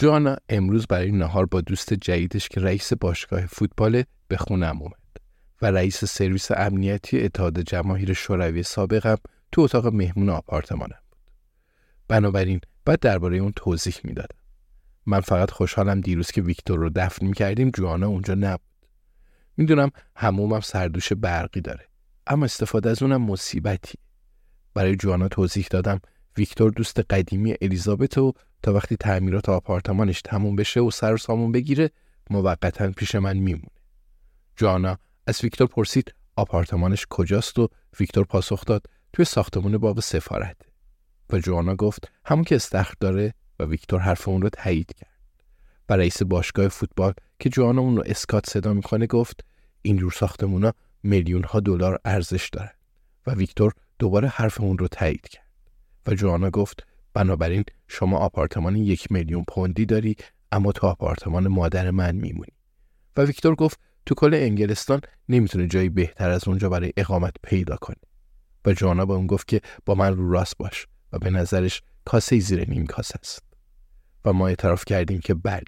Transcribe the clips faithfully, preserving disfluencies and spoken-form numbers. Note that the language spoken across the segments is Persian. جوانا امروز برای نهار با دوست جدیدش که رئیس باشگاه فوتبال به خونم اومد و رئیس سرویس امنیتی اتحاد جماهیر شوروی سابقم تو اتاق مهمون آپارتمانم بود. بنابراین بعد درباره اون توضیح میدادم. من فقط خوشحالم دیروز که ویکتور رو دفن میکردیم جوانا اونجا نبود. میدونم حمومم سردوش برقی داره، اما استفاده از اونم مصیبتی. برای جوانا توضیح دادم ویکتور دوست قدیمی الیزابت و تا وقتی تعمیرات آپارتمانش تموم بشه و سر و سامون بگیره موقتاً پیش من میمونه. جوانا از ویکتور پرسید آپارتمانش کجاست و ویکتور پاسخ داد توی ساختمون باب سفارت. و جوانا گفت همون که استخر داره و ویکتور حرف اون رو تایید کرد. و رئیس باشگاه فوتبال که جوانا اون رو اسکات صدا میکنه گفت اینجور ساختمونا میلیون ها دلار ارزش داره. و ویکتور دوباره حرف اون رو تایید کرد. و جوانا گفت بنابراین شما آپارتمان یک میلیون پوندی داری اما تو آپارتمان مادر من میمونی. و ویکتور گفت تو کل انگلستان نمیتونه جایی بهتر از اونجا برای اقامت پیدا کنه. و جوانا با اون گفت که با من رو راست باش و به نظرش کاسه زیر نیم کاسه است. و ما اعتراف کردیم که بله.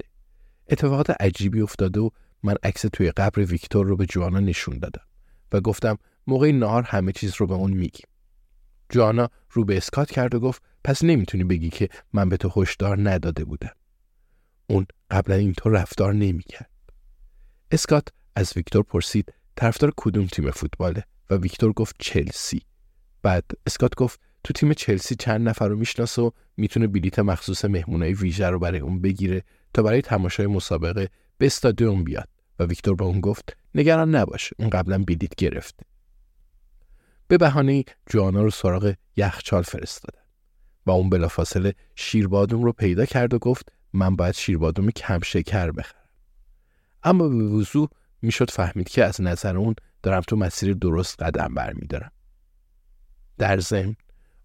اتفاقات عجیبی افتاده و من عکس توی قبر ویکتور رو به جوانا نشون دادم و گفتم موقع نهار همه چیز رو به اون میگیم. جوانا رو به اسکات کرد و گفت پس نمیتونی بگی که من به تو هشدار نداده بودم. اون قبلا اینطور رفتار نمیکرد. اسکات از ویکتور پرسید طرفدار کدوم تیم فوتباله و ویکتور گفت چلسی. بعد اسکات گفت تو تیم چلسی چند نفر رو میشناسه و میتونه بلیت مخصوص مهمونای ویژه رو برای اون بگیره تا برای تماشای مسابقه به استادیوم بیاد. و ویکتور به اون گفت نگران نباش، اون قبلا بلیت گرفته. به بهانه‌ای جوانا رو سراغ یخچال فرستادن و اون بلافاصله شیربادوم رو پیدا کرد و گفت من باید شیربادوم کم شکر بخرم. اما به وضوح میشد فهمید که از نظر اون دارم تو مسیر درست قدم برمی‌دارم. در ضمن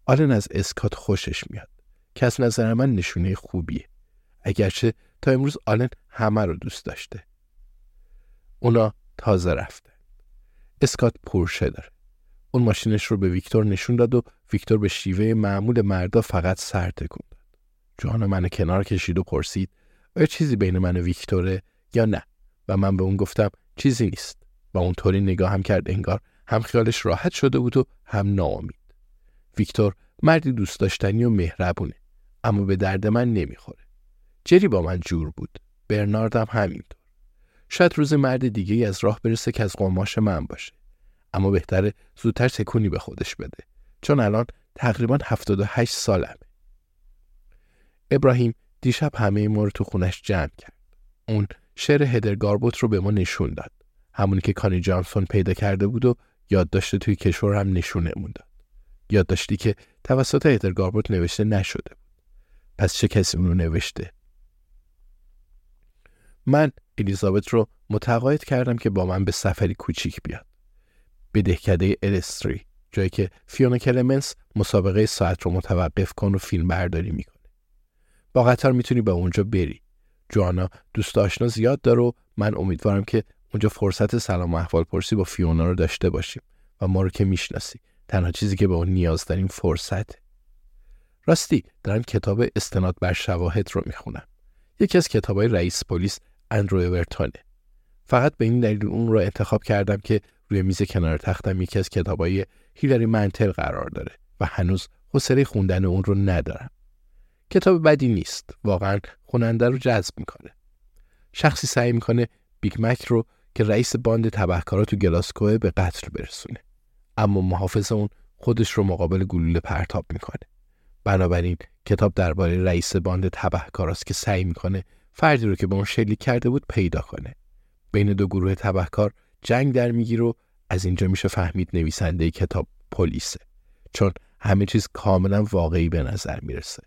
آلن از اسکات خوشش میاد که از نظر من نشونه خوبیه، اگرچه تا امروز آلن همه رو دوست داشته. اونا تازه رفته. اسکات پورشه داره. اون ماشینش رو به ویکتور نشون داد و ویکتور به شیوه معمول مردا فقط سر تکون داد. جوانا منو کنار کشید و پرسید آیا چیزی بین من و ویکتوره یا نه؟ و من به اون گفتم چیزی نیست و اون طوری نگاه هم کرد انگار هم خیالش راحت شده بود و هم ناامید. ویکتور مردی دوست داشتنی و مهربونه، اما به درد من نمیخوره. جری با من جور بود، برنارد هم همینطور. شاید روز مرد دیگه‌ای از راه برسه که از قماش من باشه، اما بهتره زودتر تکونی به خودش بده چون الان تقریباً هفتاد و هشت سالمه. ابراهیم دیشب همه ما رو تو خونش جمع کرد. اون شعر هدر گاربوت رو به ما نشون داد، همونی که کانی جانسون پیدا کرده بود و یادداشت توی کشور هم نشونمون داد. یادداشتی که توسط هدر گاربوت نوشته نشده بود. پس چه کسی اون رو نوشته؟ من الیزابت رو متقاعد کردم که با من به سفری کوچیک بیاد به دهکده الستری، جایی که فیونا کلمنس مسابقه ساعت رو متوقف کن و فیلم برداری میکنه. با قطار میتونی به اونجا بری. جوانا دوست آشنا زیاد داره و من امیدوارم که اونجا فرصت سلام و احوال پرسی با فیونا رو داشته باشیم و ما رو که میشناسی، تنها چیزی که به اون نیاز داریم فرصته. راستی دارم کتاب استناد بر شواهد رو میخونم. یکی از کتابای رئیس پلیس اندرو اورتونه. فقط به این دلیل اون رو انتخاب کردم که روی میز کنار تختم یکی از کتابای هیلاری منتل قرار داره و هنوز حوصله خوندن اون رو ندارم. کتاب بدی نیست، واقعا خواننده رو جذب میکنه. شخصی سعی میکنه بیگ مک رو که رئیس باند تبهکارا تو گلاسکو به قتل برسونه، اما محافظ اون خودش رو مقابل گلوله پرتاب میکنه. بنابراین کتاب درباره رئیس باند تبهکاراست که سعی میکنه فردی رو که به اون شلیک کرده بود پیدا کنه. بین دو گروه تبهکار جنگ در میگیره و از اینجا میشه فهمید نویسنده کتاب پلیسه، چون همه چیز کاملا واقعی به نظر میرسه.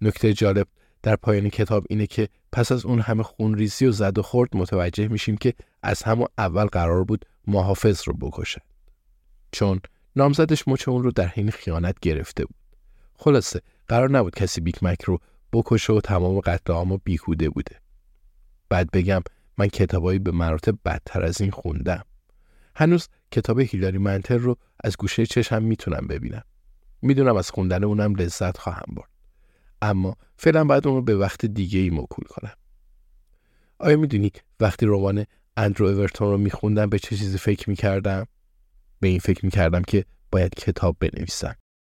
نکته جالب در پایان کتاب اینه که پس از اون همه خونریزی و زد و خورد متوجه میشیم که از همون اول قرار بود محافظ رو بکشه، چون نامزدش مچ اون رو در حین خیانت گرفته بود. خلاصه قرار نبود کسی بیگ مک رو بکشه و تمام قتل عامو بیهوده بوده. بعد بگم من کتابایی به مراتب بدتر از این خوندم. هنوز کتاب هیلاری منتل رو از گوشه چشم میتونم ببینم. میدونم از خوندن اونم لذت خواهم برد، اما فعلا باید اون رو به وقت دیگه ای موکول کنم. آیا میدونی وقتی رمان اندرو اورتون رو میخوندم به چه چیزی فکر میکردم؟ به این فکر میکردم که باید کتاب بنویسم.